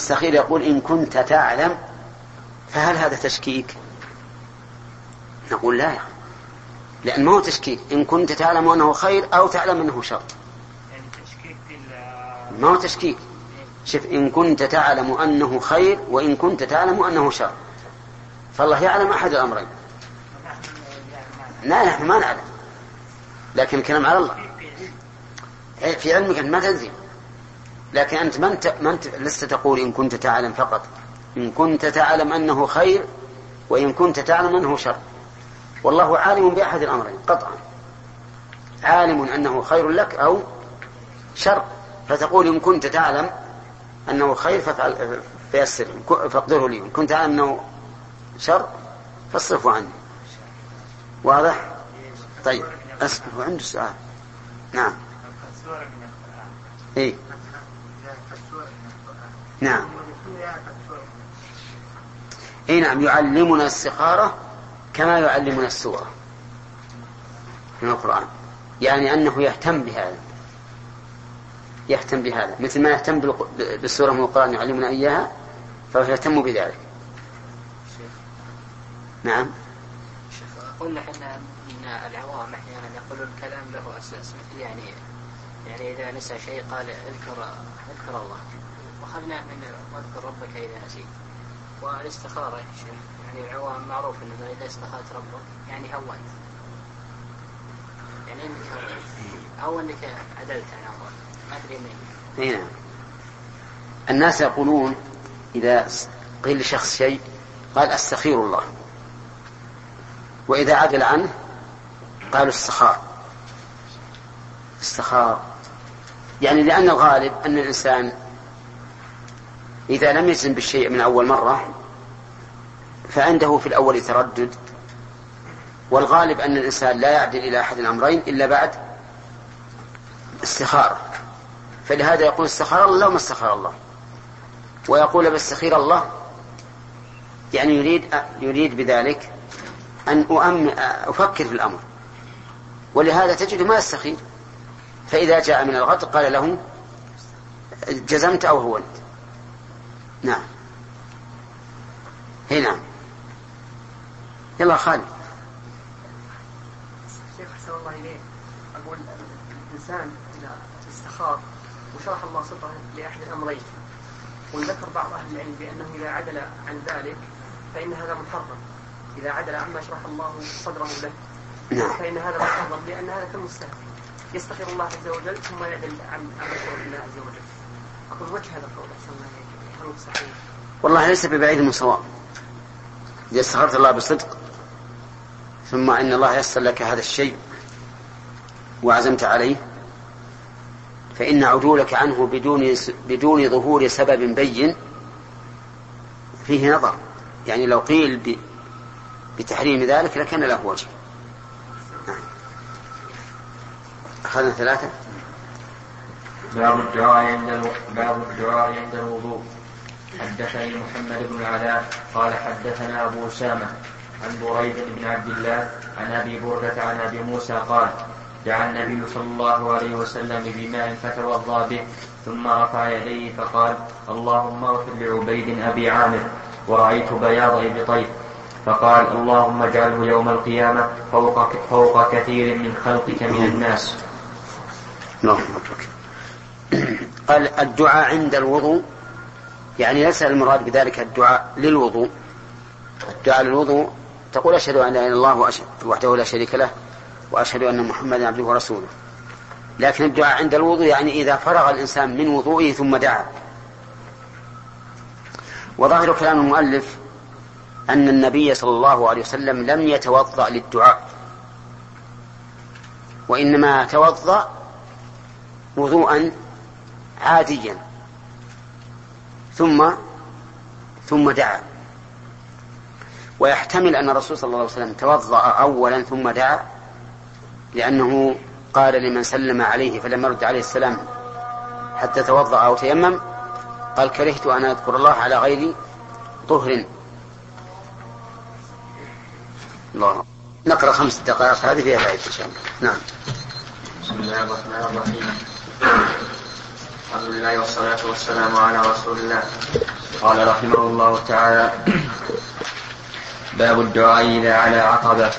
السخير يقول إن كنت تعلم، فهل هذا تشكيك؟ نقول لا، لأن ما هو تشكيك، إن كنت تعلم أنه خير أو تعلم أنه شر، ما هو تشكيك. شف، إن كنت تعلم أنه خير وإن كنت تعلم أنه شر، فالله يعلم أحد الأمرين. لا، نحن ما نعلم، لكن الكلام على الله، في علمك أنت ما تنزل، لكن أنت ما أنت لست تقول إن كنت تعلم فقط، إن كنت تعلم أنه خير وإن كنت تعلم أنه شر. والله عالم بأحد الأمرين قطعا، عالم أنه خير لك أو شر، فتقول إن كنت تعلم أنه خير فيسر فاقدره لي، إن كنت تعلم أنه شر فاصرفه عني. واضح؟ طيب أسأله عنده سؤال. نعم. إيه؟ نعم. إيه نعم، يعلمنا السخارة كما يعلمنا السورة من القرآن، يعني أنه يهتم بهذا، يهتم بهذا مثل ما يهتم بالسورة من القرآن يعلمنا إياها، فهو يهتم بذلك. نعم. أقول لك أن العوام أحيانا يقولون الكلام له أساس، يعني إذا نسى شيء قال اذكر الله، وخذنا من واذكر ربك إذا نسيت. والاستخارة يا شيخ، يعني العوام معروف أنه إذا استخارت ربك يعني هونت، يعني إنك أو أنك عدلت عن أمرك ما تدري منين. هنا الناس يقولون إذا قيل لشخص شيء قال أستخير الله، وإذا عدل عنه قالوا استخار، يعني لأن الغالب أن الإنسان إذا لم يلزم بالشيء من أول مرة فعنده في الأول تردد، والغالب أن الإنسان لا يعدل إلى أحد الأمرين إلا بعد استخارة، فلهذا يقول استخار الله وما استخار الله، ويقول باستخير الله، يعني يريد بذلك أن أفكر في الأمر، ولهذا تجد ما يستخير، فإذا جاء من الغد قال له جزمت أو هونت. نعم. هنا يلا خالد. شيخ حسن الله إليه، أقول الإنسان إذا استخار وشرح الله صدره لأحد الأمرين، وذكر بعض أهل العلم بأنه إذا عدل عن ذلك فإن هذا محرم، إذا عدل عما شرح الله صدره له فإن هذا محرم، لأن هذا كالمستهزئ يستخير الله عز وجل ثم يعدل عن شرح الله عز وجل. أقول وجه هذا القول أحسن الله إليه؟ والله ليس ببعيد من صواب، إذا استخرت الله بصدق ثم إن الله يسر لك هذا الشيء وعزمت عليه، فإن عدولك عنه بدون ظهور سبب بين فيه نظر، يعني لو قيل بتحريم ذلك لكان له وجه. أخذنا 3. باب الدعاء عند الوضوء. حدثني محمد بن العلاء قال حدثنا أبو أسامة عن بريد بن عبد الله عن أبي بردة عن أبي موسى قال دعا النبي صلى الله عليه وسلم بماء فتوضأ به، ثم رفع يديه فقال اللهم اغفر لعبيد أبي عامر، ورأيت بياض إبطيه، فقال اللهم اجعله يوم القيامة فوق كثير من خلقك من الناس. قال الدعاء عند الوضوء، يعني ليس المراد بذلك الدعاء للوضوء. الدعاء للوضوء تقول أشهد أن لا إله إلا الله وحده لا شريك له وأشهد أن محمدا عبده ورسوله، لكن الدعاء عند الوضوء يعني إذا فرغ الإنسان من وضوئه ثم دعا. وظاهر كلام المؤلف أن النبي صلى الله عليه وسلم لم يتوضأ للدعاء، وإنما توضأ وضوءا عاديا ثم دعا. ويحتمل أن الرسول صلى الله عليه وسلم توضأ أولا ثم دعا، لأنه قال لمن سلم عليه فلم يرد عليه السلام حتى توضأ أو تيمم، قال كرهت أن أذكر الله على غير طهر. الله. نقرأ 5 دقائق هذه فيها فائدة إن شاء الله. نعم. بسم الله الرحمن الرحيم. الحمد لله والصلاة والسلام على رسول الله. قال رحمه الله تعالى: باب الدعاء إذا على عقبة.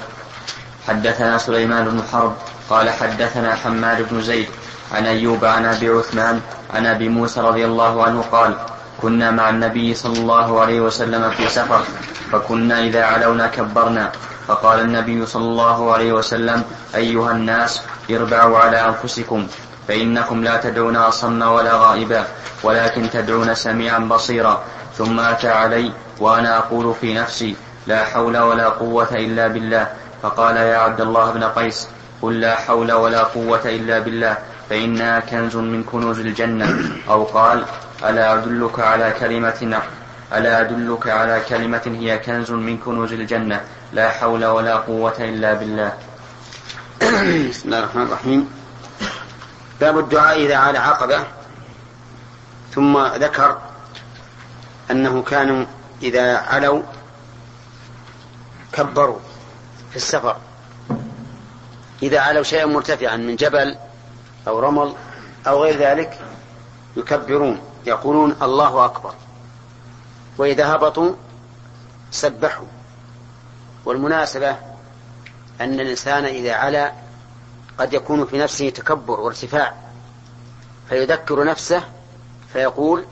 حدثنا سليمان بن حرب قال حدثنا حماد بن زيد عن أيوب عن أبي عثمان عن أبي موسى رضي الله عنه قال: كنا مع النبي صلى الله عليه وسلم في سفر، فكنا إذا علونا كبرنا، فقال النبي صلى الله عليه وسلم: أيها الناس، اربعوا على أنفسكم، فإنكم لا تدعون أصما ولا غائبا، ولكن تدعون سميعا بصيرا. ثم أتى علي وأنا أقول في نفسي: لا حول ولا قوة إلا بالله. فقال: يا عبد الله بن قيس، قل لا حول ولا قوة إلا بالله، فإنها كنز من كنوز الجنة. أو قال: ألا أدلك على كلمة هي كنز من كنوز الجنة، لا حول ولا قوة إلا بالله. بسم الله الرحمن الرحيم. باب الدعاء إذا على عقبة. ثم ذكر أنه كانوا إذا علوا كبروا في السفر، إذا علوا شيئا مرتفعا من جبل أو رمل أو غير ذلك يكبرون، يقولون الله أكبر. وإذا هبطوا سبحوا. والمناسبة أن الإنسان إذا علا قد يكون في نفسه تكبر وارتفاع، فيذكر نفسه فيقول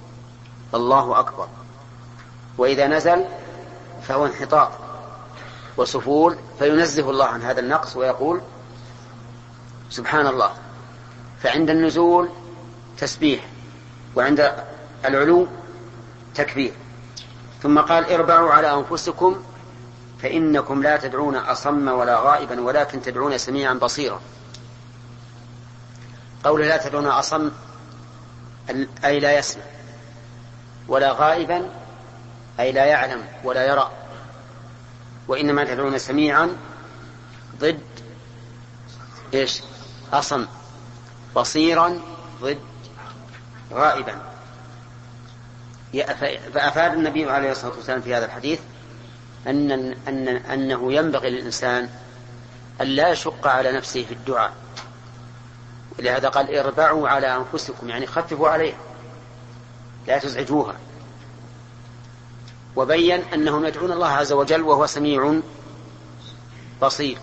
الله أكبر. وإذا نزل فهو انحطاط وسفول، فينزه الله عن هذا النقص ويقول سبحان الله. فعند النزول تسبيح، وعند العلو تكبير. ثم قال: اربعوا على أنفسكم، فإنكم لا تدعون أصم ولا غائبا، ولكن تدعون سميعا بصيرا. قول لا تدعون أصم أي لا يسمع، ولا غائبا أي لا يعلم ولا يرى، وإنما تدعون سميعا ضد أصم، بصيرا ضد غائبا. فأفاد النبي عليه الصلاة والسلام في هذا الحديث أنه ينبغي للإنسان أن لا يشق على نفسه في الدعاء، ولهذا قال: اربعوا على أنفسكم، يعني خففوا عليها، لا تزعجوها. وبين أنهم يدعون الله عز وجل وهو سميع بصير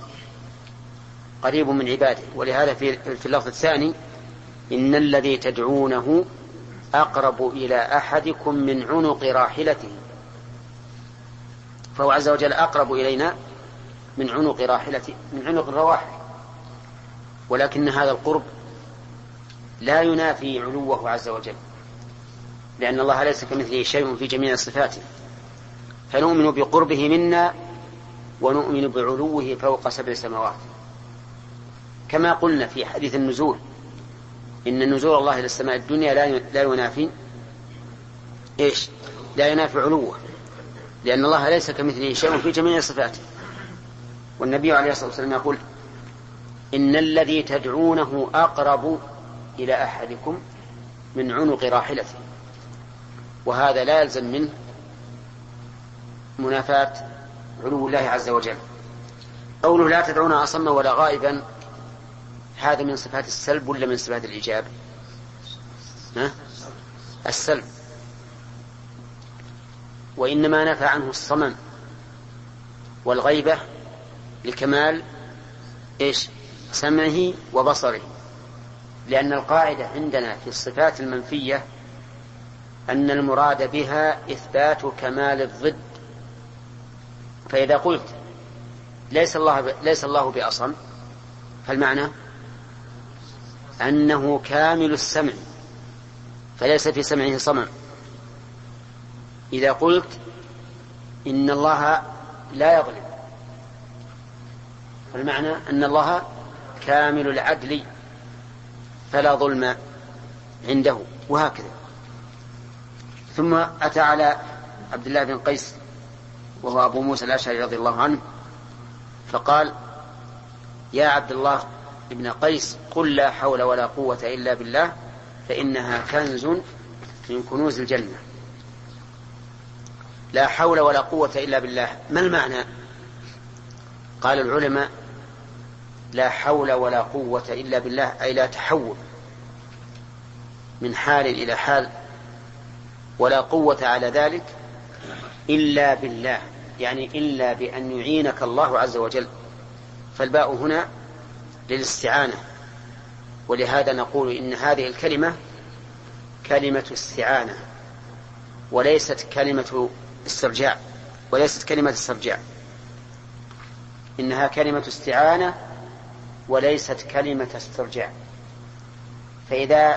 قريب من عباده. ولهذا في اللفظ الثاني: إن الذي تدعونه أقرب إلى أحدكم من عنق راحلته. فهو عز وجل أقرب إلينا من عنق راحلته، من عنق الرواحل، ولكن هذا القرب لا ينافي علوه عز وجل، لأن الله ليس كمثله شيء في جميع صفاته. فنؤمن بقربه منا ونؤمن بعلوه فوق 7 سماوات. كما قلنا في حديث النزول: إن نزول الله إلى السماء الدنيا لا ينافي علوه، لأن الله ليس كمثله شيء في جميع صفاته. والنبي عليه الصلاة والسلام يقول: إن الذي تدعونه أقرب إلى أحدكم من عنق راحلته. وهذا لا يلزم منه منافاة علو الله عز وجل. قوله لا تدعون أصما ولا غائبا، هذا من صفات السلب ولا من صفات الإجابة؟ السلب. وإنما نفى عنه الصمم والغيبة لكمال سمعه وبصره، لأن القاعدة عندنا في الصفات المنفية أن المراد بها إثبات كمال الضد. فإذا قلت ليس الله بأصم، فالمعنى أنه كامل السمع، فليس في سمعه صمم. إذا قلت إن الله لا يظلم، فالمعنى أن الله كامل العدل فلا ظلم عنده، وهكذا. ثم أتى على عبد الله بن قيس وهو أبو موسى الأشعري رضي الله عنه فقال: يا عبد الله بن قيس، قل لا حول ولا قوة إلا بالله، فإنها كنز من كنوز الجنة. لا حول ولا قوة إلا بالله، ما المعنى؟ قال العلماء: لا حول ولا قوة إلا بالله أي لا تحول، من حال إلى حال، ولا قوة على ذلك إلا بالله، يعني إلا بأن يعينك الله عز وجل. فالباء هنا للاستعانة، ولهذا نقول إن هذه الكلمة كلمة استعانة وليست كلمة استرجاع، إنها كلمة استعانة وليست كلمة استرجاع. فإذا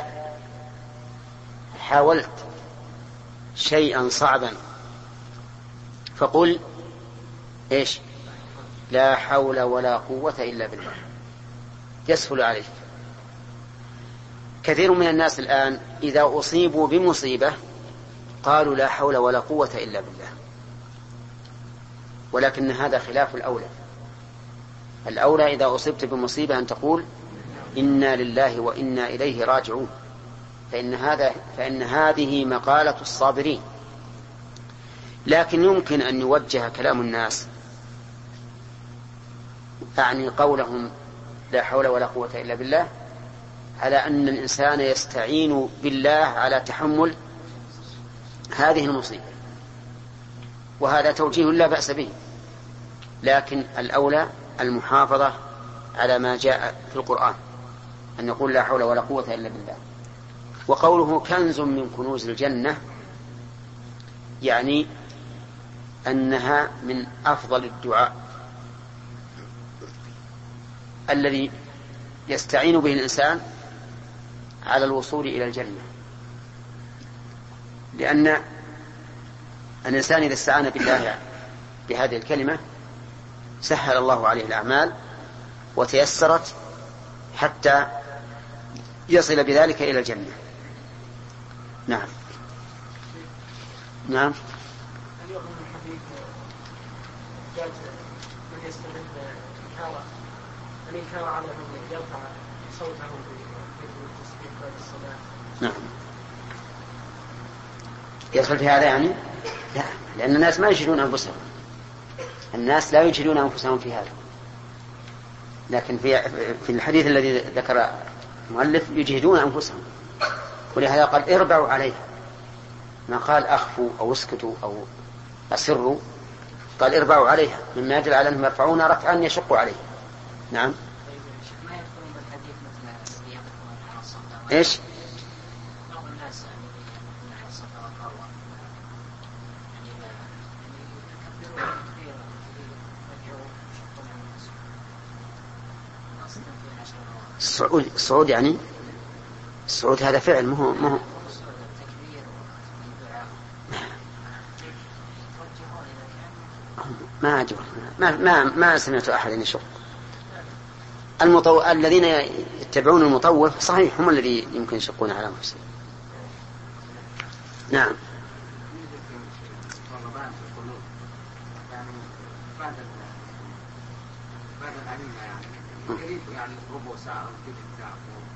حاولت شيئا صعبا فقل إيش؟ لا حول ولا قوة إلا بالله، يسهل عليك. كثير من الناس الآن إذا أصيبوا بمصيبة قالوا لا حول ولا قوة إلا بالله، ولكن هذا خلاف الأولى. الأولى إذا أصبت بمصيبة أن تقول إنا لله وإنا إليه راجعون، فإن هذه مقالة الصابرين. لكن يمكن أن يوجه كلام الناس، أعني قولهم لا حول ولا قوة إلا بالله، على أن الإنسان يستعين بالله على تحمل هذه المصيبة، وهذا توجيه لا بأس به. لكن الأولى المحافظة على ما جاء في القرآن، أن نقول لا حول ولا قوة إلا بالله. وقوله كنز من كنوز الجنة يعني أنها من أفضل الدعاء الذي يستعين به الإنسان على الوصول إلى الجنة، لأن الإنسان إذا استعان بالله بهذه الكلمة سهل الله عليه الأعمال وتيسرت حتى يصل بذلك إلى الجنة. نعم نعم. نعم يدخل في هذا يعني لا، لأن الناس ما يجهلون أنفسهم، الناس لا يجهلون أنفسهم في هذا، لكن في الحديث الذي ذكر المؤلف يجهدون أنفسهم، ولهذا قال اربعوا عليه، ما قال أخفوا أو اسكتوا أو أسروا، قال اربعوا عليها مما يدل على أنهم يرفعون رفعا يشق عليه. نعم. إيش؟ الصعود يعني الصعود هذا فعل، مو ما أجر، ما سمعت أحد يشق. الذين يتبعون المطوف صحيح هم الذي يمكن يشقون على أنفسهم. نعم.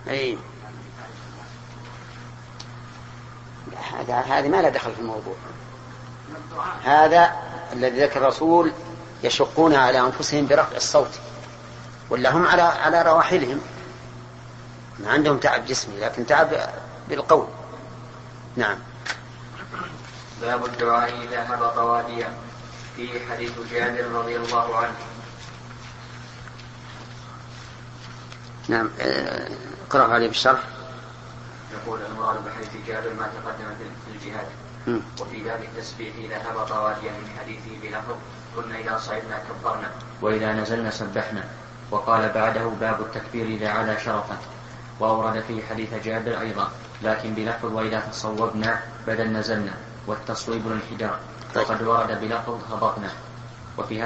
أي هذا ما لا دخل في الموضوع. هذا الذي ذكر الرسول يشقون على أنفسهم برفع الصوت، ولا هم على رواحلهم، عندهم تعب جسمي لكن تعب بالقول. نعم. باب الدعاء إذا هبط واديا، فيه حديث جابر رضي الله عنه. نعم قرأ عليه بالشرح. يقول المراد بحديث جابر ما تقدم في الجهاد، وفي باب التسبيح إذا هبط واديا من حديثه بلفظ كنا إذا صعدنا كبرنا وإذا نزلنا سبحنا. وقال بعده باب التكبير إذا علا شرفا، وأورد فيه حديث جابر أيضا لكن بلفظ وإذا تصوبنا بدل نزلنا والتصويب الانحدار، وقد ورد بلفظ هبطنا. وفي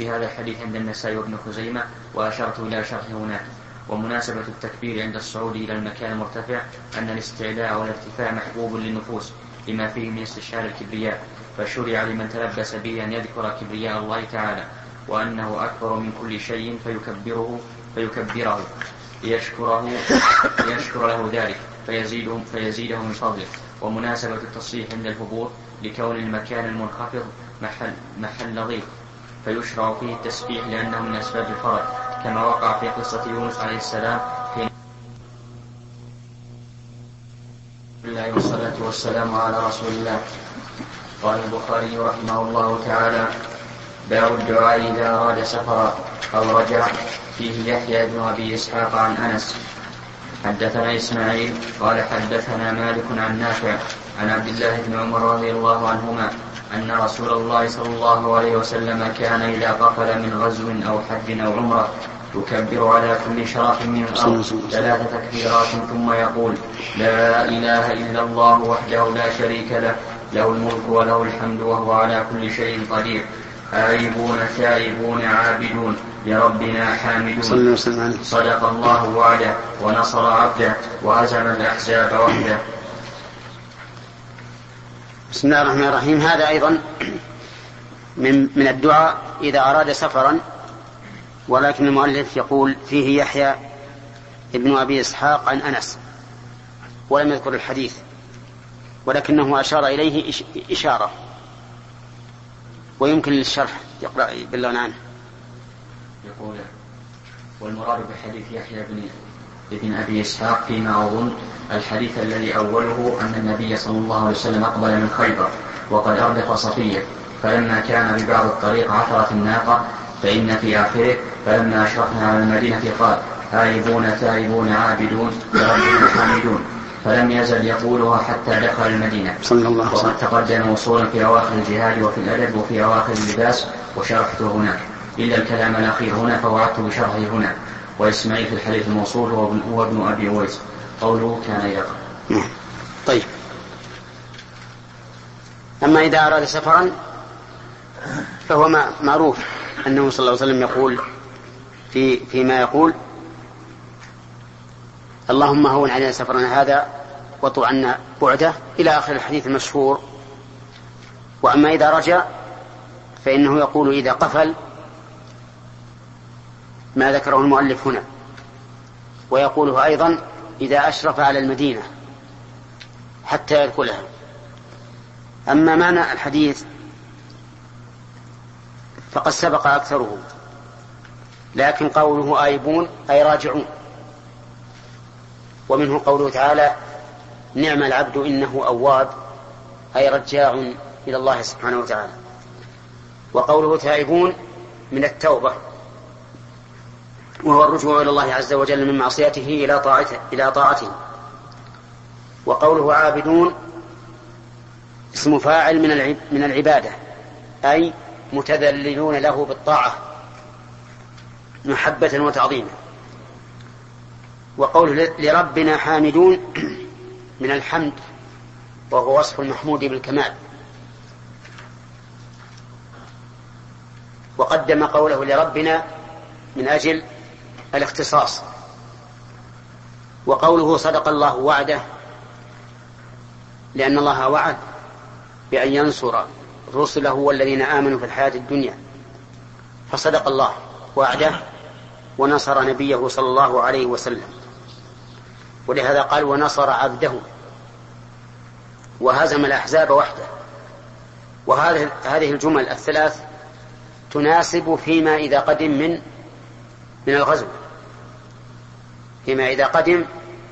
هذا الحديث عند النسائي وابن خزيمة، وأشرت إلى شرحه هناك. ومناسبة التكبير عند الصعود إلى المكان المرتفع أن الاستعلاء والارتفاع محبوب للنفوس لما فيه من استشعار الكبرياء، فشرع لمن تلبس به أن يذكر كبرياء الله تعالى وأنه أكبر من كل شيء فيكبره ليشكر له ذلك فيزيده من فضله. ومناسبة التصريح عند الهبوط لكون المكان المنخفض محل ضيق، فيشرع فيه التسبيح لأنه من أسباب الفرج، كما وقع في قصة يونس عليه السلام. والسلام على رسول الله. قال البخاري رحمه الله تعالى: باب الدعاء إذا أراد سفرا أو رجع. فيه يحيى بن أبي إسحاق عن أنس: حدثنا إسماعيل قال حدثنا مالك عن نافع عن عبد الله بن عمر رضي الله عنهما أن رسول الله صلى الله عليه وسلم كان إذا قفل من غزو أو حج أو عمرة يكبر على كل شراف من الأرض 3 تكبيرات ثم يقول: لا إله إلا الله وحده لا شريك له، له الملك وله الحمد وهو على كل شيء قدير، آيبون تائبون عابدون، لربنا حامدون، صدق الله وعده ونصر عبده وهزم الأحزاب وحده. بسم الله الرحمن الرحيم. هذا أيضا من الدعاء إذا أراد سفرا، ولكن المؤلف يقول: فيه يحيى ابن أبي إسحاق عن أنس، ولم يذكر الحديث ولكنه أشار إليه إشارة ويمكن للشرح. يقرأ بالله عنه. يقول: والمراد بحديث يحيى ابن أبي إسحاق فيما أظن الحديث الذي أوله أن النبي صلى الله عليه وسلم أقبل من خيبر وقد أردف صفية، فلما كان ببعض الطريق عثرت الناقة، فإن في آخره فلما أشرفنا على المدينة قال: آيبون تائبون عابدون لربنا حامدون، فلم يزل يقولها حتى دخل المدينة. وقد تقدم وصولا في أواخر الجهاد وفي الأدب وفي أواخر اللباس، وشرحته هناك إلا الكلام الأخير هنا فوعدت بشرحه هنا. وإسماعيل في الحديث الموصول هو ابن أبي ويس، قوله كان يقرأ. طيب، أما إذا أراد سفرا فهو معروف أنه صلى الله عليه وسلم يقول فيما يقول: اللهم هون علينا سفرنا هذا وطو عنا بعده، إلى آخر الحديث المشهور. وأما إذا رجع فإنه يقول إذا قفل ما ذكره المؤلف هنا، ويقوله أيضا إذا أشرف على المدينة حتى يدخلها. أما معنى الحديث فقد سبق أكثره، لكن قوله آيبون أي راجعون، ومنه قوله تعالى: نعم العبد إنه أواب، أي رجاع إلى الله سبحانه وتعالى. وقوله تائبون من التوبة، وهو الرجوع إلى الله عز وجل من معصيته إلى طاعته. وقوله عابدون اسم فاعل من العبادة، أي متذللون له بالطاعة محبة وتعظيما. وقوله لربنا حامدون من الحمد، وهو وصف المحمود بالكمال. وقدم قوله لربنا من أجل الاختصاص. وقوله صدق الله وعده، لأن الله وعد بأن ينصر رسله والذين آمنوا في الحياة الدنيا، فصدق الله وعده ونصر نبيه صلى الله عليه وسلم. ولهذا قال: ونصر عبده وهزم الأحزاب وحده. وهذه الجمل 3 تناسب فيما إذا قدم من الغزو، فيما إذا قدم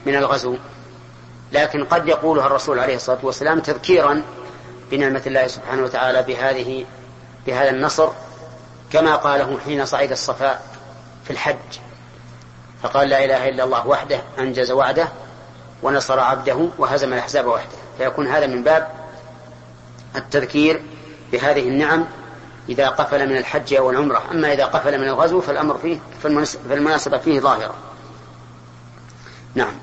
من الغزو، لكن قد يقولها الرسول عليه الصلاة والسلام تذكيرا بنعمة الله سبحانه وتعالى بهذا النصر، كما قاله حين صعد الصفاء في الحج فقال: لا إله إلا الله وحده أنجز وعده ونصر عبده وهزم الأحزاب وحده. فيكون هذا من باب التذكير بهذه النعم إذا قفل من الحج أو العمرة. أما إذا قفل من الغزو فالأمر فيه فالمناسبة فيه ظاهرة. نعم.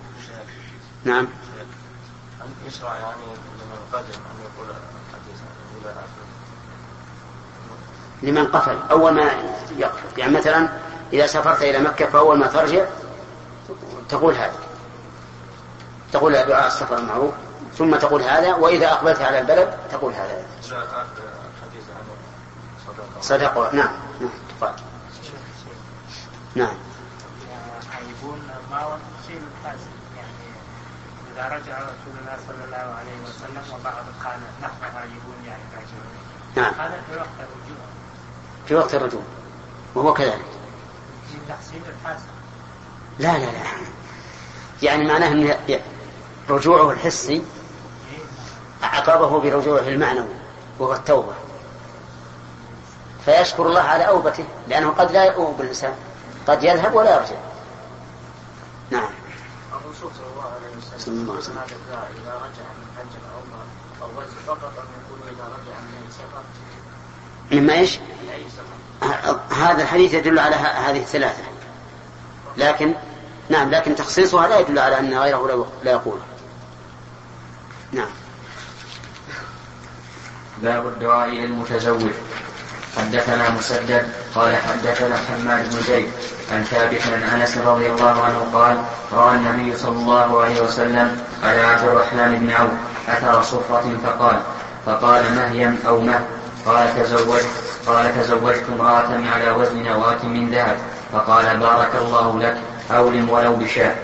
يشرع يعني لمن قدم أن يقول لمن قفل أول ما يقفل، يعني مثلا إذا سافرت إلى مكة فأول ما ترجع تقول هذا، تقول دعاء السفر المعروف، ثم تقول هذا، وإذا أقبلت على البلد تقول هذا. صدق. نعم. يكون ما هو شيء مقاس، يعني إذا رجع رسول الله صلى الله عليه وسلم وبعض قال نحن راجعون، يعني راجعون. نعم. هذا في وقت الرجوع. في وقت الرجوع، وهو كذلك. تحسين الحاسة. لا، يعني معناه أن رجوعه الحسي عقبه بالرجوع في المعنى وهو التوبة، فيشكر الله على أوبته، لأنه قد لا يؤوب الإنسان، قد يذهب ولا يرجع. نعم. الرسول صلى الله عليه وسلم قال إذا رجع من حج أو عمرة فقط أن يقول إذا رجع من أي سفر مما إيش؟ هذا الحديث يدل على هذه الثلاثة، لكن نعم، لكن تخصيصها لا يدل على أن غيره لا يقول. نعم. باب الدعاء للمتزوج. حدثنا مسدد قال حدثنا حماد بن زيد عن ثابت عن انس رضي الله عنه قال راى النبي صلى الله عليه وسلم على عبد الرحمن بن عوف اثر صفرة فقال مهيا او مه؟ قال تزوجت امرأة على وزن نواة من ذهب، فقال بارك الله لك، أولم ولو بشاء.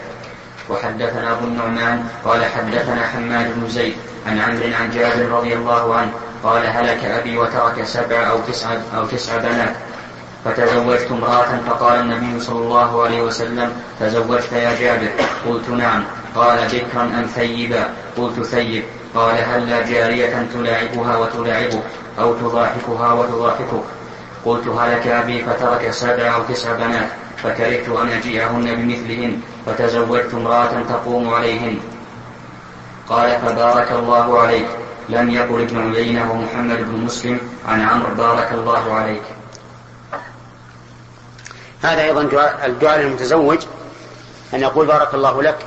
وحدثنا أبو النعمان قال حدثنا حماد بن زيد عن عمرو عن جابر رضي الله عنه قال هلك أبي وترك 7 أو 9 بنات، فتزوجت امرأة فقال النبي صلى الله عليه وسلم تزوجت يا جابر؟ قلت نعم. قال بكرا أم ثيبا؟ قلت ثيب. قال هلا جارية تلاعبها وتلاعبك أو تضاحكها وتضاحكك؟ قلت هلك أبي فترك 7 أو 9 بنات، فكرهت أن أجيئهن بمثلهن، فتزوجت امرأة تقوم عليهن. قال فبارك الله عليك. لم يقل ابن عيينة ومحمد بن مسلم عن عمرو بارك الله عليك. هذا أيضا الدعاء للمتزوج، أن يقول بارك الله لك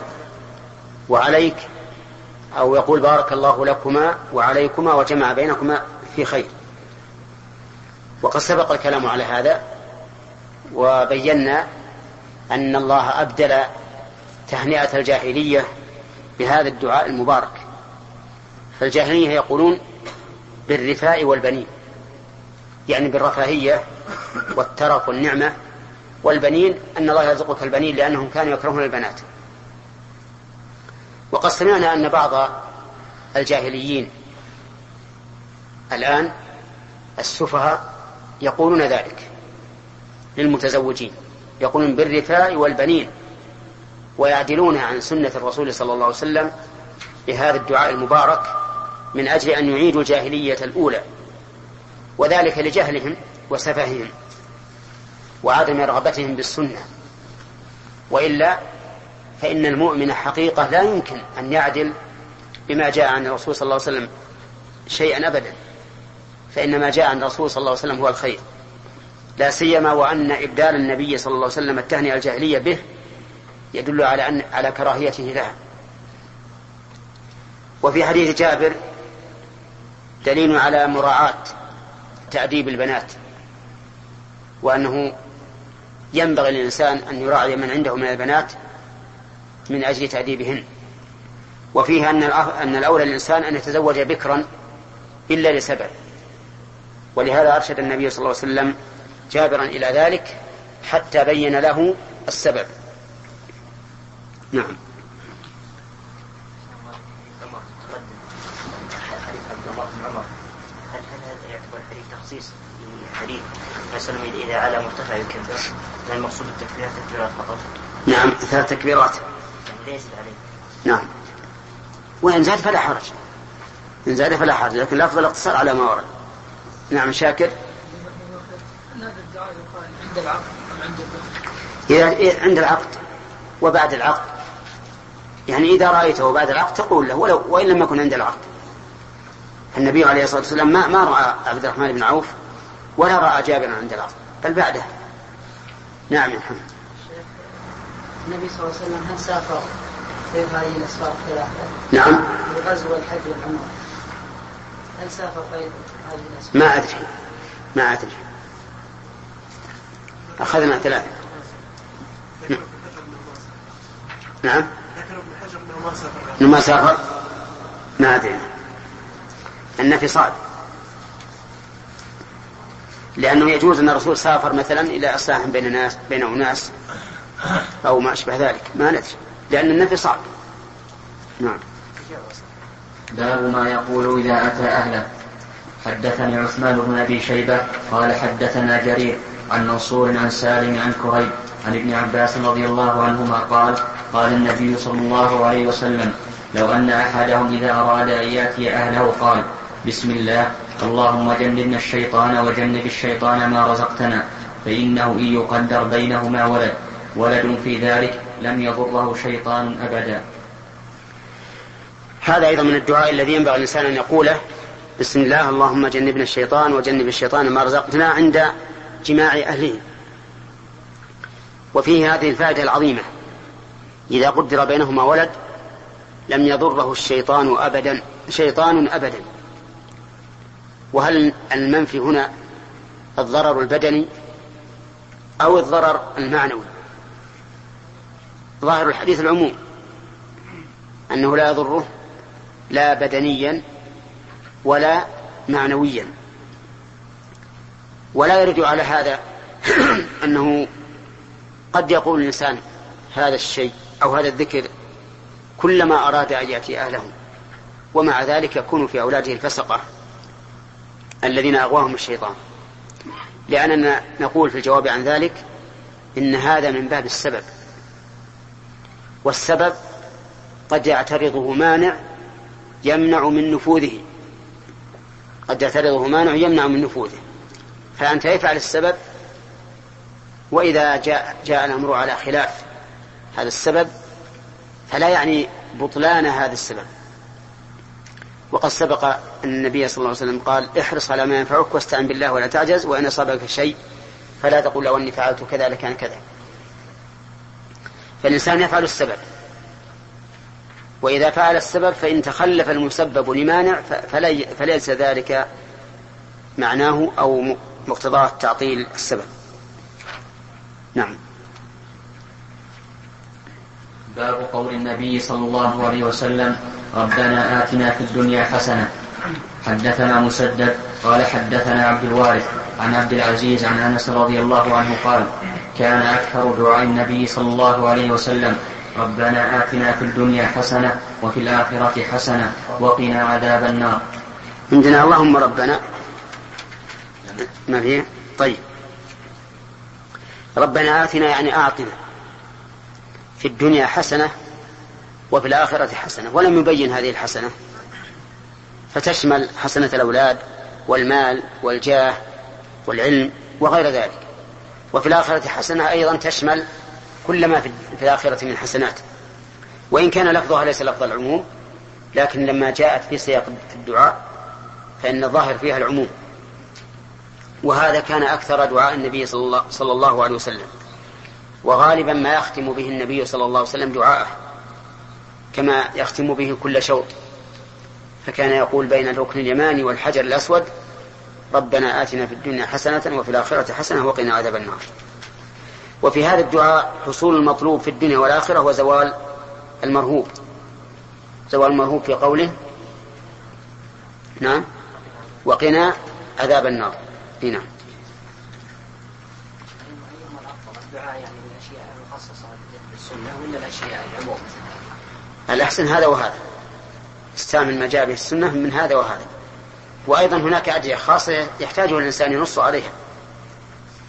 وعليك، أو يقول بارك الله لكما وعليكما وجمع بينكما في خير. وقد سبق الكلام على هذا، وبينا أن الله أبدل تهنئة الجاهلية بهذا الدعاء المبارك. فالجاهلية يقولون بالرفاء والبنين، يعني بالرفاهية والترف والنعمة، والبنين أن الله يرزقك البنين، لأنهم كانوا يكرهون البنات. وقد سمعنا أن بعض الجاهليين الآن السفهاء يقولون ذلك للمتزوجين، يقولون بالرفاء والبنين، ويعدلون عن سنة الرسول صلى الله عليه وسلم بهذا الدعاء المبارك من أجل أن يعيدوا الجاهلية الأولى، وذلك لجهلهم وسفههم وعدم رغبتهم بالسنة. وإلا فإن المؤمن حقيقة لا يمكن أن يعدل بما جاء عن الرسول صلى الله عليه وسلم شيئا أبدا، فإن ما جاء عن الرسول صلى الله عليه وسلم هو الخير، لا سيما وأن إبدال النبي صلى الله عليه وسلم التهنئة الجاهلية به يدل على كراهيته لها. وفي حديث جابر دليل على مراعاة تأديب البنات، وأنه ينبغي للإنسان أن يراعي من عنده من البنات من أجل تأديبهن. وفيها أن الأولى للإنسان أن يتزوج بكرا إلا ل7، ولهذا أرشد النبي صلى الله عليه وسلم جابرا إلى ذلك حتى بين له السبب. نعم. هل يعتبر حديث تخصيص الحديث مثلا إذا على مرتفع يكبر؟ هل المقصود التكبيرات فقط؟ نعم، 3 تكبيرات. نعم، وإن زاد فلا حرج، إن زاد فلا حرج، لكن الأفضل اقتصار على ما ورد. نعم شاكر. عند العقد وبعد العقد، يعني إذا رأيته بعد العقد تقول له، وإن لم يكن عند العقد. النبي عليه الصلاة والسلام ما رأى عبد الرحمن بن عوف ولا رأى جابرا عند العقد، بل بعده. نعم يا محمد. النبي صلى الله عليه وسلم هل سافر غير هذه الأسفار 3؟ نعم، الغزو والحج والعمرة. هل سافر غير هذه الأسفار؟ ما أدري. أخذنا 3. نعم. لكن ابن حجر ما سافر. ما أدري، النفي صعب، لأنه يجوز أن الرسول سافر مثلا إلى إصلاح بين أناس أو ما أشبه ذلك، ما ندري، لأن النفي صعب. نعم. باب ما يقول إذا أتى أهله. حدثني عثمان بن أبي شيبة قال حدثنا جرير عن منصور عن سالم عن كريب عن ابن عباس رضي الله عنهما قال النبي صلى الله عليه وسلم لو أن أحدهم إذا أراد أن يأتي أهله قال بسم الله اللهم جنبنا الشيطان وجنب الشيطان ما رزقتنا، فإنه إن يقدر بينهما ولد في ذلك لم يضره شيطان أبدا. هذا أيضا من الدعاء الذي ينبغي الإنسان أن يقوله: بسم الله اللهم جنبنا الشيطان وجنب الشيطان ما رزقتنا، عند جماع أهله. وفيه هذه الفائدة العظيمة: إذا قدر بينهما ولد لم يضره الشيطان أبدا، شيطان أبدا. وهل المنفي هنا الضرر البدني أو الضرر المعنوي؟ ظاهر الحديث العموم أنه لا يضره لا بدنيا ولا معنويا. ولا يرد على هذا أنه قد يقول الإنسان هذا الشيء أو هذا الذكر كلما أراد أن يأتي أهله، ومع ذلك يكون في أولاده الفسقة الذين أغواهم الشيطان، لأننا نقول في الجواب عن ذلك إن هذا من باب السبب، والسبب قد يعترضه مانع يمنع من نفوذه، فأنت يفعل السبب، وإذا جاء الأمر على خلاف هذا السبب فلا يعني بطلان هذا السبب. وقد سبق أن النبي صلى الله عليه وسلم قال: احرص على ما ينفعك واستعن بالله ولا تعجز، وإن أصابك شيء فلا تقول لو أني فعلت كذا لكان كذا. فالإنسان يفعل السبب، وإذا فعل السبب فإن تخلف المسبب لمانع فليس ذلك معناه أو مقتضاه تعطيل السبب. نعم. باب قول النبي صلى الله عليه وسلم: ربنا آتنا في الدنيا حسنة. حدثنا مسدد قال حدثنا عبد الوارث عن عبد العزيز عن أنس رضي الله عنه قال: كان أكثر دعاء النبي صلى الله عليه وسلم: ربنا آتنا في الدنيا حسنة وفي الآخرة حسنة وقنا عذاب النار. عندنا اللهم ربنا ما فيه؟ طيب، ربنا آتنا يعني أعطنا في الدنيا حسنة وفي الآخرة حسنة، ولم يبين هذه الحسنة، فتشمل حسنة الأولاد والمال والجاه والعلم وغير ذلك. وفي الآخرة حسنة أيضا تشمل كل ما في الآخرة من حسنات، وإن كان لفظها ليس لفظ العموم، لكن لما جاءت في سياق الدعاء فإن الظاهر فيها العموم. وهذا كان أكثر دعاء النبي صلى الله عليه وسلم، وغالبا ما يختم به النبي صلى الله عليه وسلم دعاءه كما يختم به كل شوط، فكان يقول بين الركن اليماني والحجر الأسود: ربنا آتنا في الدنيا حسنة وفي الآخرة حسنة وقنا عذاب النار. وفي هذا الدعاء حصول المطلوب في الدنيا والآخرة وزوال المرهوب. زوال المرهوب في قوله نعم وقنا عذاب النار. نعم. الأحسن هذا وهذا، استعمل ما جاء به السنة من هذا وهذا. وأيضا هناك أدعية خاصة يحتاجها الإنسان ينص عليها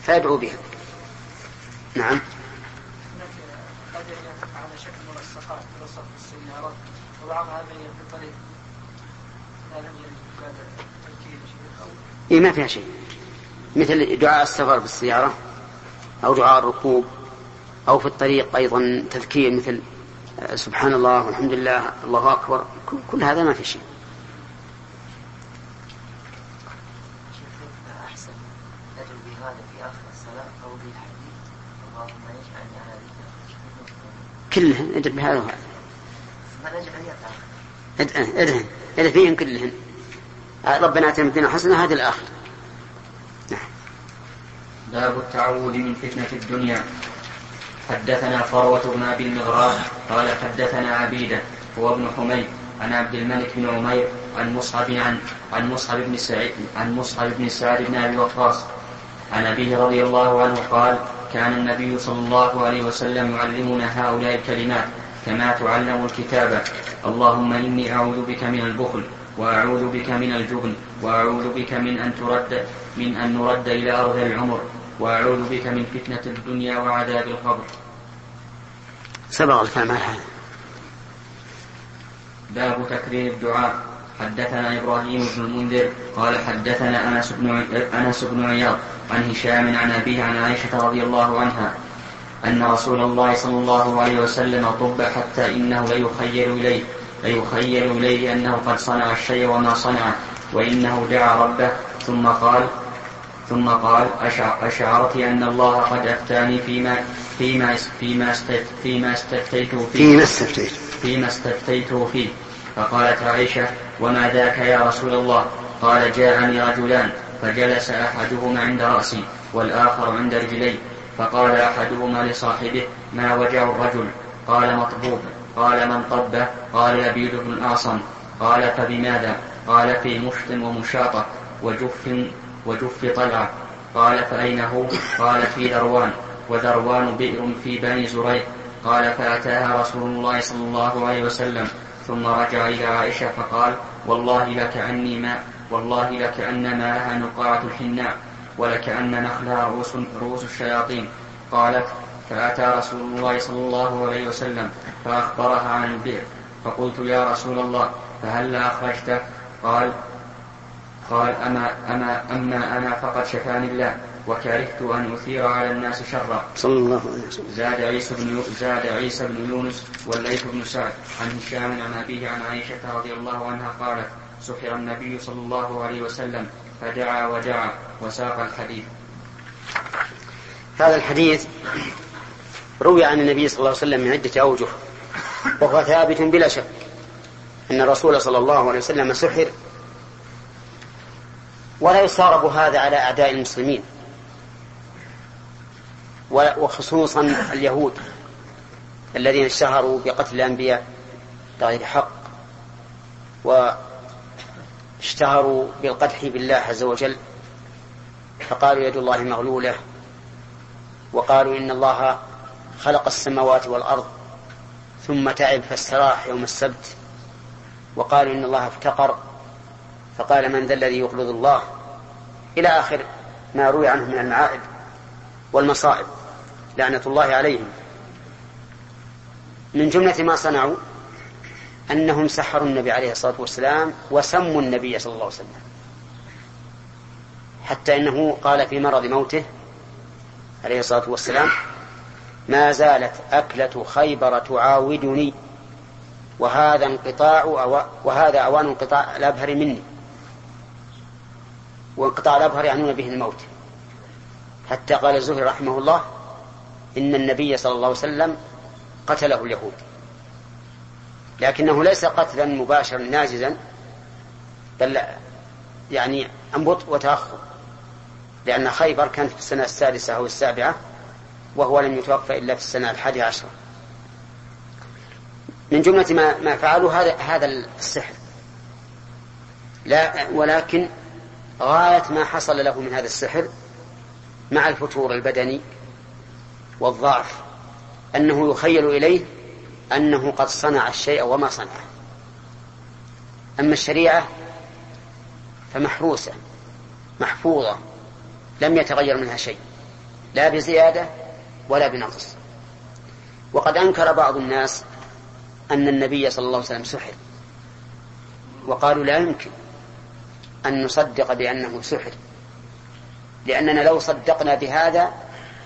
فيدعو بها. نعم. إيه ما فيها شيء، مثل دعاء السفر بالسيارة أو دعاء الركوب أو في الطريق، أيضا تذكير مثل سبحان الله والحمد لله الله أكبر، كل هذا ما في شيء. كلهن ادعي بهذا وهذا، ادهن ادعي فيهن كلهن. ربنا آتنا في الدنيا حسنة هذه الآخر. نعم. باب التعوذ من فتنة الدنيا. حدثنا فروة بن أبي المغراب قال حدثنا عبيدة هو ابن حميد عن عبد الملك بن عمير عن مصعب بن سعد بن أبي وقاص عن أبيه رضي الله عنه قال: كان النبي صلى الله عليه وسلم يعلمنا هؤلاء الكلمات كما تعلم الكتابة: اللهم إني أعوذ بك من البخل، وأعوذ بك من الجبن، وأعوذ بك من أن نرد إلى أرض العمر، وأعوذ بك من فتنة الدنيا وعذاب القبر. سبق الكلام على هذا. باب تكريم الدعاء. حدثنا إبراهيم بن المنذر قال حدثنا أنس بن عياض عن هشام عن أبيه عن عائشة رضي الله عنها أن رسول الله صلى الله عليه وسلم طب حتى إنه ليخيل إليه أنه قد صنع الشيء وما صنعه، وإنه دعا ربه ثم قال أشعرت أن الله قد أفتاني فيما استفتيته فيه. فقالت عائشة: وما ذاك يا رسول الله؟ قال: جاءني رجلان فجلس أحدهما عند رأسي والآخر عند رجلي، فقال أحدهما لصاحبه: ما وجع الرجل؟ قال: مطبوب. قال: من طبه؟ قال: لبيد بن الأعصم. قال: فبماذا؟ قال: في مشط ومشاطة وجف طلعة. قال: فأين هو؟ قال: في ذروان، وذروان بئر في بني زريق. قال: فأتاها رسول الله صلى الله عليه وسلم ثم رجع إلى عائشة فقال: والله لكأن ماءها نقاعة الحناء، ولكأن نخلها رؤوس الشياطين. قالت: فأتى رسول الله صلى الله عليه وسلم فأخبرها عن البئر، فقلت: يا رسول الله، فهل لا أخرجته؟ قال: أما أنا فقد شفاني الله، وكرهت أن أثير على الناس شرا. صلى الله عليه وسلم. زاد عيسى بن يونس والليث بن سعد عن هشام عن أبيه عن عائشة رضي الله عنها قالت: سحر النبي صلى الله عليه وسلم فدعا ودعا، وساق الحديث. هذا الحديث روي عن النبي صلى الله عليه وسلم من عدة أوجه، وهو ثابت بلا شك أن الرسول صلى الله عليه وسلم سحر، ولا يستغرب هذا على أعداء المسلمين وخصوصا اليهود الذين اشتهروا بقتل الأنبياء بغير حق، واشتهروا بالقدح بالله عز وجل، فقالوا يد الله مغلولة، وقالوا إن الله خلق السماوات والأرض ثم تعب فاستراح يوم السبت، وقالوا إن الله افتقر فقال من ذا الذي يقبض الله، إلى آخر ما روي عنه من المعائب والمصائب لعنة الله عليهم. من جملة ما صنعوا أنهم سحروا النبي عليه الصلاة والسلام وسموا النبي صلى الله عليه وسلم، حتى إنه قال في مرض موته عليه الصلاة والسلام: ما زالت أكلة خيبر تعاودني، وهذا أوان انقطاع الأبهر مني. وانقطاع الأبهر يعنون به الموت، حتى قال الزهري رحمه الله: إن النبي صلى الله عليه وسلم قتله اليهود، لكنه ليس قتلا مباشرا ناجزا، بل يعني أنبط وتأخر، لأن خيبر كانت في السنة 6 أو 7، وهو لم يتوفى إلا في السنة 11. من جملة ما فعلوا هذا السحر، ولكن غاية ما حصل له من هذا السحر مع الفتور البدني والضعف أنه يخيل إليه أنه قد صنع الشيء وما صنعه. أما الشريعة فمحروسة محفوظة، لم يتغير منها شيء، لا بزيادة ولا بنقص. وقد أنكر بعض الناس أن النبي صلى الله عليه وسلم سحر، وقالوا: لا يمكن أن نصدق بأنه سحر، لأننا لو صدقنا بهذا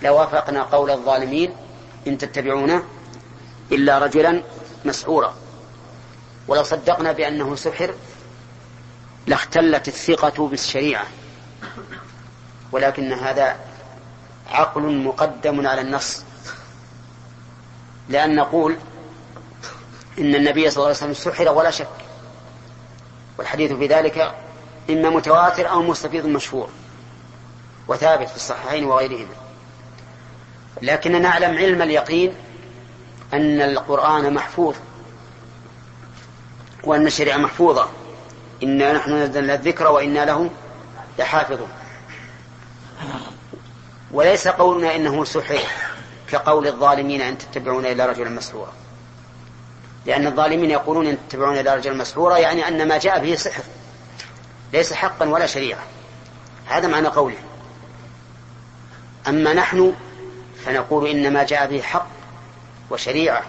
لوافقنا قول الظالمين: إن تتبعون إلا رجلا مسحورا. ولو صدقنا بأنه سحر لاختلت الثقة بالشريعة، ولكن هذا عقل مقدم على النص، لأن نقول إن النبي صلى الله عليه وسلم سحر ولا شك، والحديث في ذلك إما متواتر أو مستفيض مشهور وثابت في الصحيحين وغيرهما. لكننا نعلم علم اليقين أن القرآن محفوظ، وأن الشريعة محفوظة: إنا نحن نزلنا الذكر وإنا له لحافظون. وليس قولنا إنه سحر كقول الظالمين: أن تتبعون إلى رجلا مسحورا، لأن الظالمين يقولون: إن تتبعون إلى رجلا مسحورا، يعني أن ما جاء به سحر ليس حقا ولا شريعة، هذا معنى قوله. أما نحن فنقول: إن ما جاء به حق وشريعة،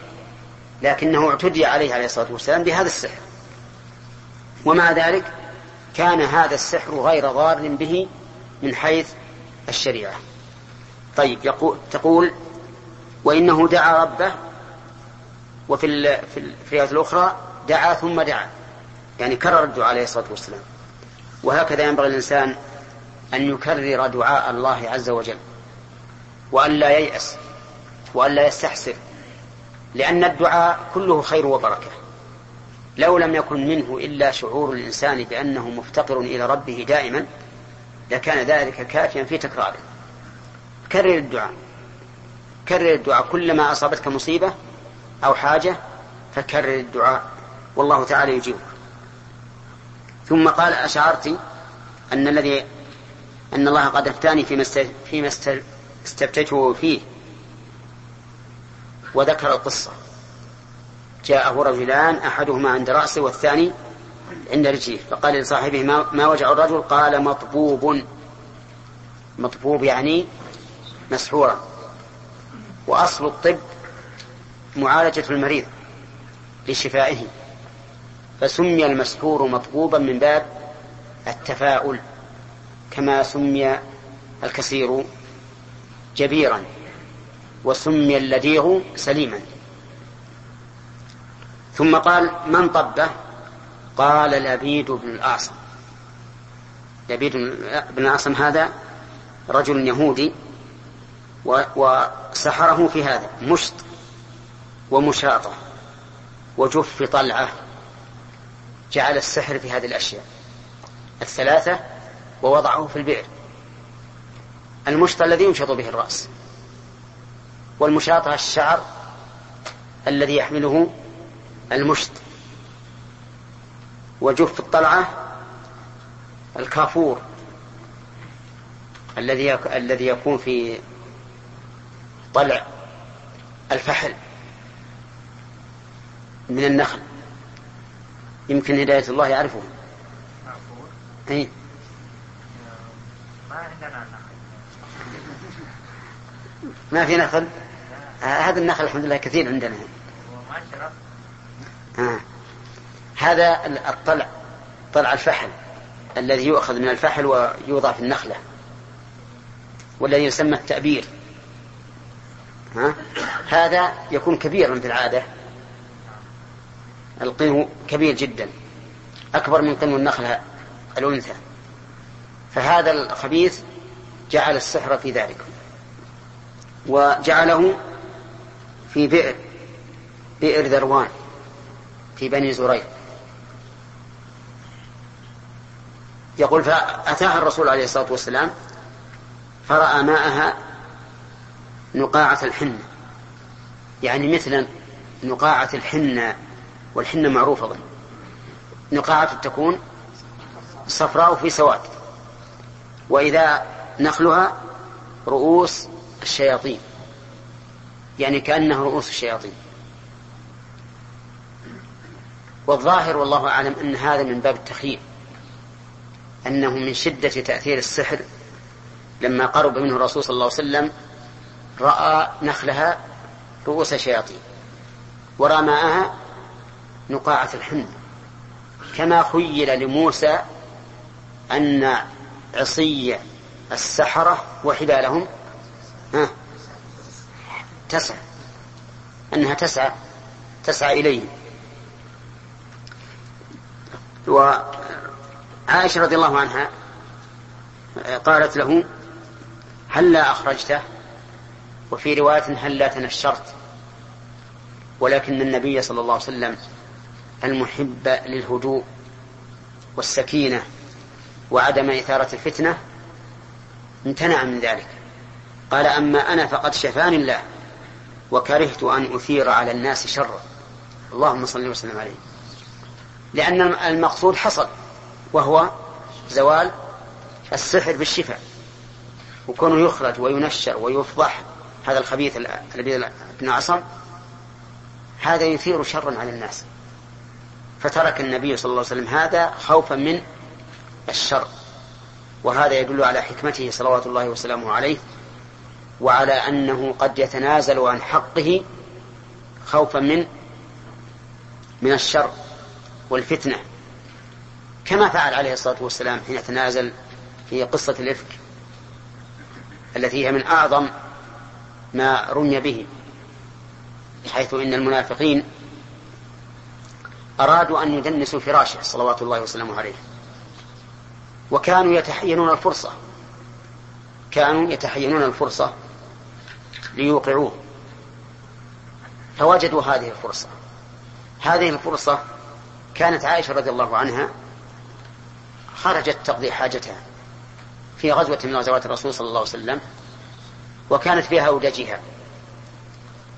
لكنه اعتدي عليه الصلاة والسلام بهذا السحر. ومع ذلك كان هذا السحر غير ضار به من حيث الشريعة. طيب تقول وإنه دعا ربه، وفي الآية الأخرى دعا ثم دعا، يعني كرر الدعاء عليه الصلاة والسلام. وهكذا ينبغي الإنسان أن يكرر دعاء الله عز وجل، وأن لا ييأس وأن لا يستحسر، لأن الدعاء كله خير وبركة. لو لم يكن منه إلا شعور الإنسان بأنه مفتقر إلى ربه دائما لكان ذلك كافيا في تكراره. كرر الدعاء، كرر الدعاء كلما أصابتك مصيبة أو حاجة فكرر الدعاء والله تعالى يجيبك. ثم قال أشعرت أن الله قد افتاني فيما استفتته فيه، وذكر القصة. جاءه رجلان أحدهما عند رأسه والثاني عند رجله، فقال لصاحبه ما وجع الرجل؟ قال مطبوب. مطبوب يعني مسحورا، وأصل الطب معالجة المريض لشفائه، فسمي المسحور مطبوبا من باب التفاؤل، كما سمي الكسير جبيرا، وسمي اللديغ سليما. ثم قال من طبه؟ قال لبيد بن الأعصم. لبيد بن الأعصم هذا رجل يهودي، وسحره في هذا مشط ومشاطة وجف طلعة، جعل السحر في هذه الأشياء الثلاثة ووضعه في البئر. المشط الذي ينشط به الرأس، والمشاطة الشعر الذي يحمله المشط، وجف الطلعة الكافور الذي يكون في طلع الفحل من النخل. يمكن هداية الله يعرفه. أي ما عندنا نخل، ما في نخل. هذا النخل الحمد لله كثير عندنا. هذا الطلع طلع الفحل الذي يؤخذ من الفحل ويوضع في النخلة، والذي يسمى التأبير. هذا يكون كبيرا في العادة، القنو كبير جدا، أكبر من قنو النخلة الأنثى. فهذا الخبيث جعل السحر في ذلك، وجعله في بئر ذروان في بني زريع. يقول فأتاها الرسول عليه الصلاة والسلام فرأى ماءها نقاعة الحنة، يعني مثل نقاعة الحنة، والحنة معروفة ظن نقاعة تكون صفراء في سواد، وإذا نخلها رؤوس الشياطين، يعني كأنها رؤوس الشياطين. والظاهر والله أعلم أن هذا من باب التخييل، أنه من شدة تأثير السحر لما قرب منه الرسول صلى الله عليه وسلم رأى نخلها رؤوس شياطين، ورأى ماءها نقاعة الحنة، كما خيل لموسى أن عصي السحرة وحبالهم تسعى، أنها تسعى إليه. وعائشة رضي الله عنها قالت له هل لا أخرجته، وفي رواية هل لا تنشرت، ولكن النبي صلى الله عليه وسلم المحب للهدوء والسكينة وعدم إثارة الفتنة امتنع من ذلك. قال أما أنا فقد شفاني الله وكرهت أن أثير على الناس شرا، اللهم صل وسلم عليه. لأن المقصود حصل، وهو زوال السحر بالشفاء، وكونه يخرج وينشر ويفضح هذا الخبيث ابن عصم، هذا يثير شرا على الناس، فترك النبي صلى الله عليه وسلم هذا خوفا من الشر. وهذا يدل على حكمته صلوات الله وسلامه عليه، وعلى أنه قد يتنازل عن حقه خوفا من الشر والفتنة. كما فعل عليه الصلاة والسلام حين تنازل في قصة الإفك التي هي من أعظم ما رمي به، حيث إن المنافقين أرادوا أن يدنسوا فراشه صلوات الله وسلامه عليه، وكانوا يتحينون الفرصة، ليوقعوه، فوجدوا هذه الفرصة. كانت عائشة رضي الله عنها خرجت تقضي حاجتها في غزوة من غزوات الرسول صلى الله عليه وسلم، وكانت فيها أودجها،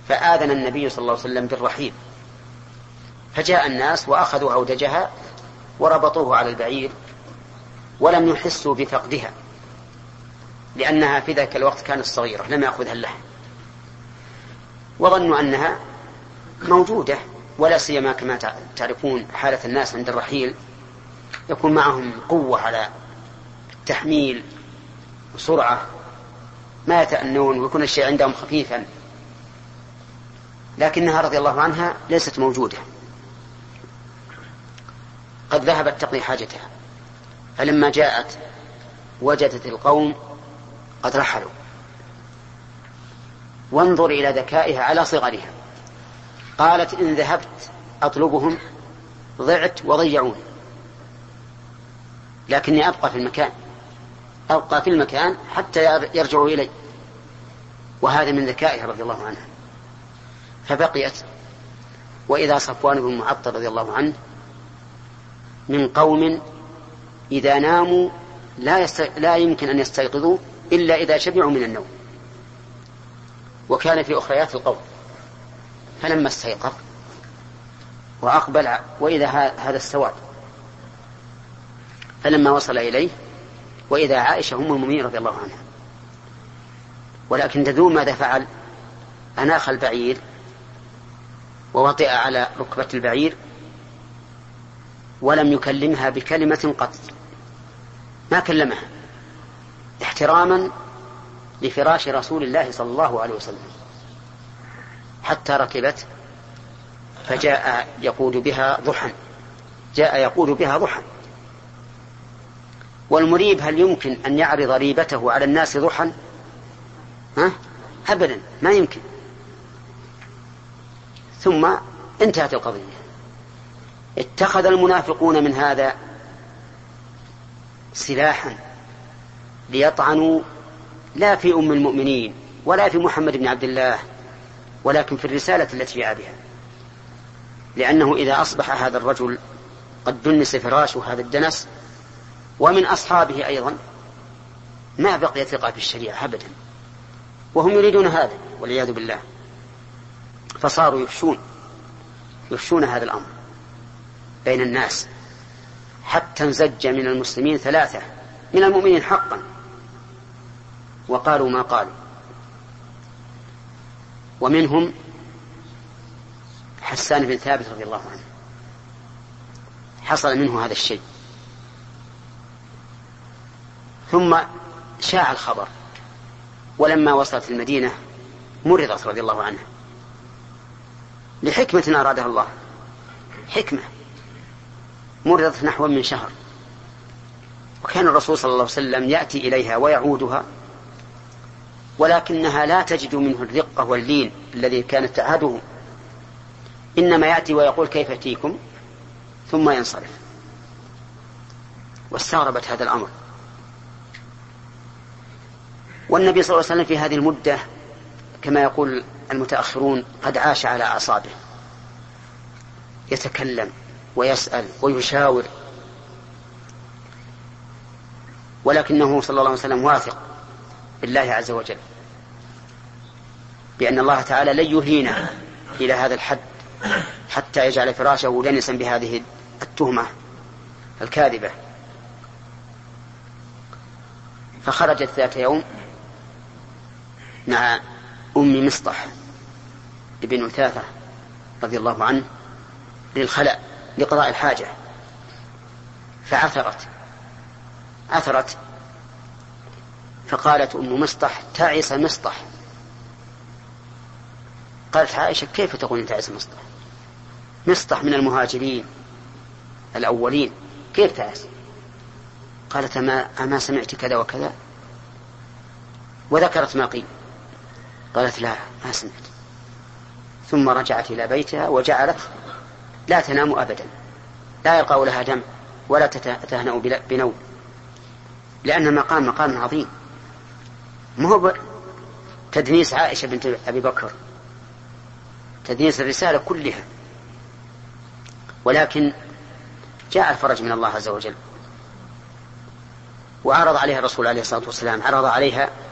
فآذن النبي صلى الله عليه وسلم بالرحيل، فجاء الناس وأخذوا أودجها وربطوه على البعير، ولم يحسوا بفقدها لأنها في ذلك الوقت كانت صغيرة لم يأخذها اللحم، وظنوا أنها موجودة، ولا سيما كما تعرفون حالة الناس عند الرحيل، يكون معهم قوة على التحميل وسرعة، ما يتأنون، ويكون الشيء عندهم خفيفا، لكنها رضي الله عنها ليست موجودة، قد ذهبت تقضي حاجتها. فلما جاءت وجدت القوم قد رحلوا، وانظر إلى ذكائها على صغرها، قالت إن ذهبت أطلبهم ضعت وضيعوني، لكني أبقى في المكان، حتى يرجعوا إلي، وهذا من ذكائها رضي الله عنها. فبقيت، وإذا صفوان بن معطل رضي الله عنه من قوم إذا ناموا لا يمكن أن يستيقظوا إلا إذا شبعوا من النوم، وكان في أخريات القوم، فلما استيقظ وأقبل وإذا هذا السواد، فلما وصل إليه وإذا عائشة أم المؤمنين رضي الله عنها، ولكن تدرون ماذا فعل؟ أناخ البعير ووطئ على ركبة البعير، ولم يكلمها بكلمة قط، ما كلمها، احتراما لفراش رسول الله صلى الله عليه وسلم، حتى ركبت، فجاء يقود بها ضحى، والمريب هل يمكن أن يعرض ريبته على الناس ضحى؟ أبدا ما يمكن. ثم انتهت القضية. اتخذ المنافقون من هذا سلاحا ليطعنوا لا في أم المؤمنين ولا في محمد بن عبد الله، ولكن في الرسالة التي جاء بها، لأنه إذا أصبح هذا الرجل قد دنس فراشه هذا الدنس، ومن أصحابه أيضا، ما بقي ثقة في الشريعة أبدا، وهم يريدون هذا والعياذ بالله، فصاروا يفشون هذا الأمر بين الناس، حتى انزج من المسلمين 3 من المؤمنين حقا وقالوا ما قالوا، ومنهم حسان بن ثابت رضي الله عنه، حصل منه هذا الشيء، ثم شاع الخبر، ولما وصلت المدينة مرضت رضي الله عنها لحكمة أرادها الله، حكمة، مرضت نحو من شهر، وكان الرسول صلى الله عليه وسلم يأتي إليها ويعودها، ولكنها لا تجد منه الرقة واللين الذي كانت تعهده، إنما يأتي ويقول كيف أتيكم ثم ينصرف، واستغربت هذا الأمر. والنبي صلى الله عليه وسلم في هذه المدة كما يقول المتأخرون قد عاش على أعصابه، يتكلم ويسأل ويشاور، ولكنه صلى الله عليه وسلم واثق بالله عز وجل بأن الله تعالى لن يهينه إلى هذا الحد حتى يجعل فراشه دنسا بهذه التهمة الكاذبة. فخرجت ذات يوم مع أم مصطح ابن عثاثة رضي الله عنه للخلاء لقضاء الحاجة، فعثرت فقالت أم مصطح تعس مصطح، قالت عائشة كيف تقولين تعس مصطح؟ مصطح من المهاجرين الأولين، كيف تأس؟ قالت أما سمعت كذا وكذا؟ وذكرت ما قيل. قالت لا ما سمعت. ثم رجعت إلى بيتها وجعلت لا تنام أبدا، لا يلقى لها دم ولا تهنأ بنوم، لأن المقام عظيم، مو تدنيس عائشة بنت أبي بكر، تدنيس الرسالة كلها، ولكن جاء الفرج من الله عز وجل. وعرض عليها الرسول عليه الصلاة والسلام، عرض عليها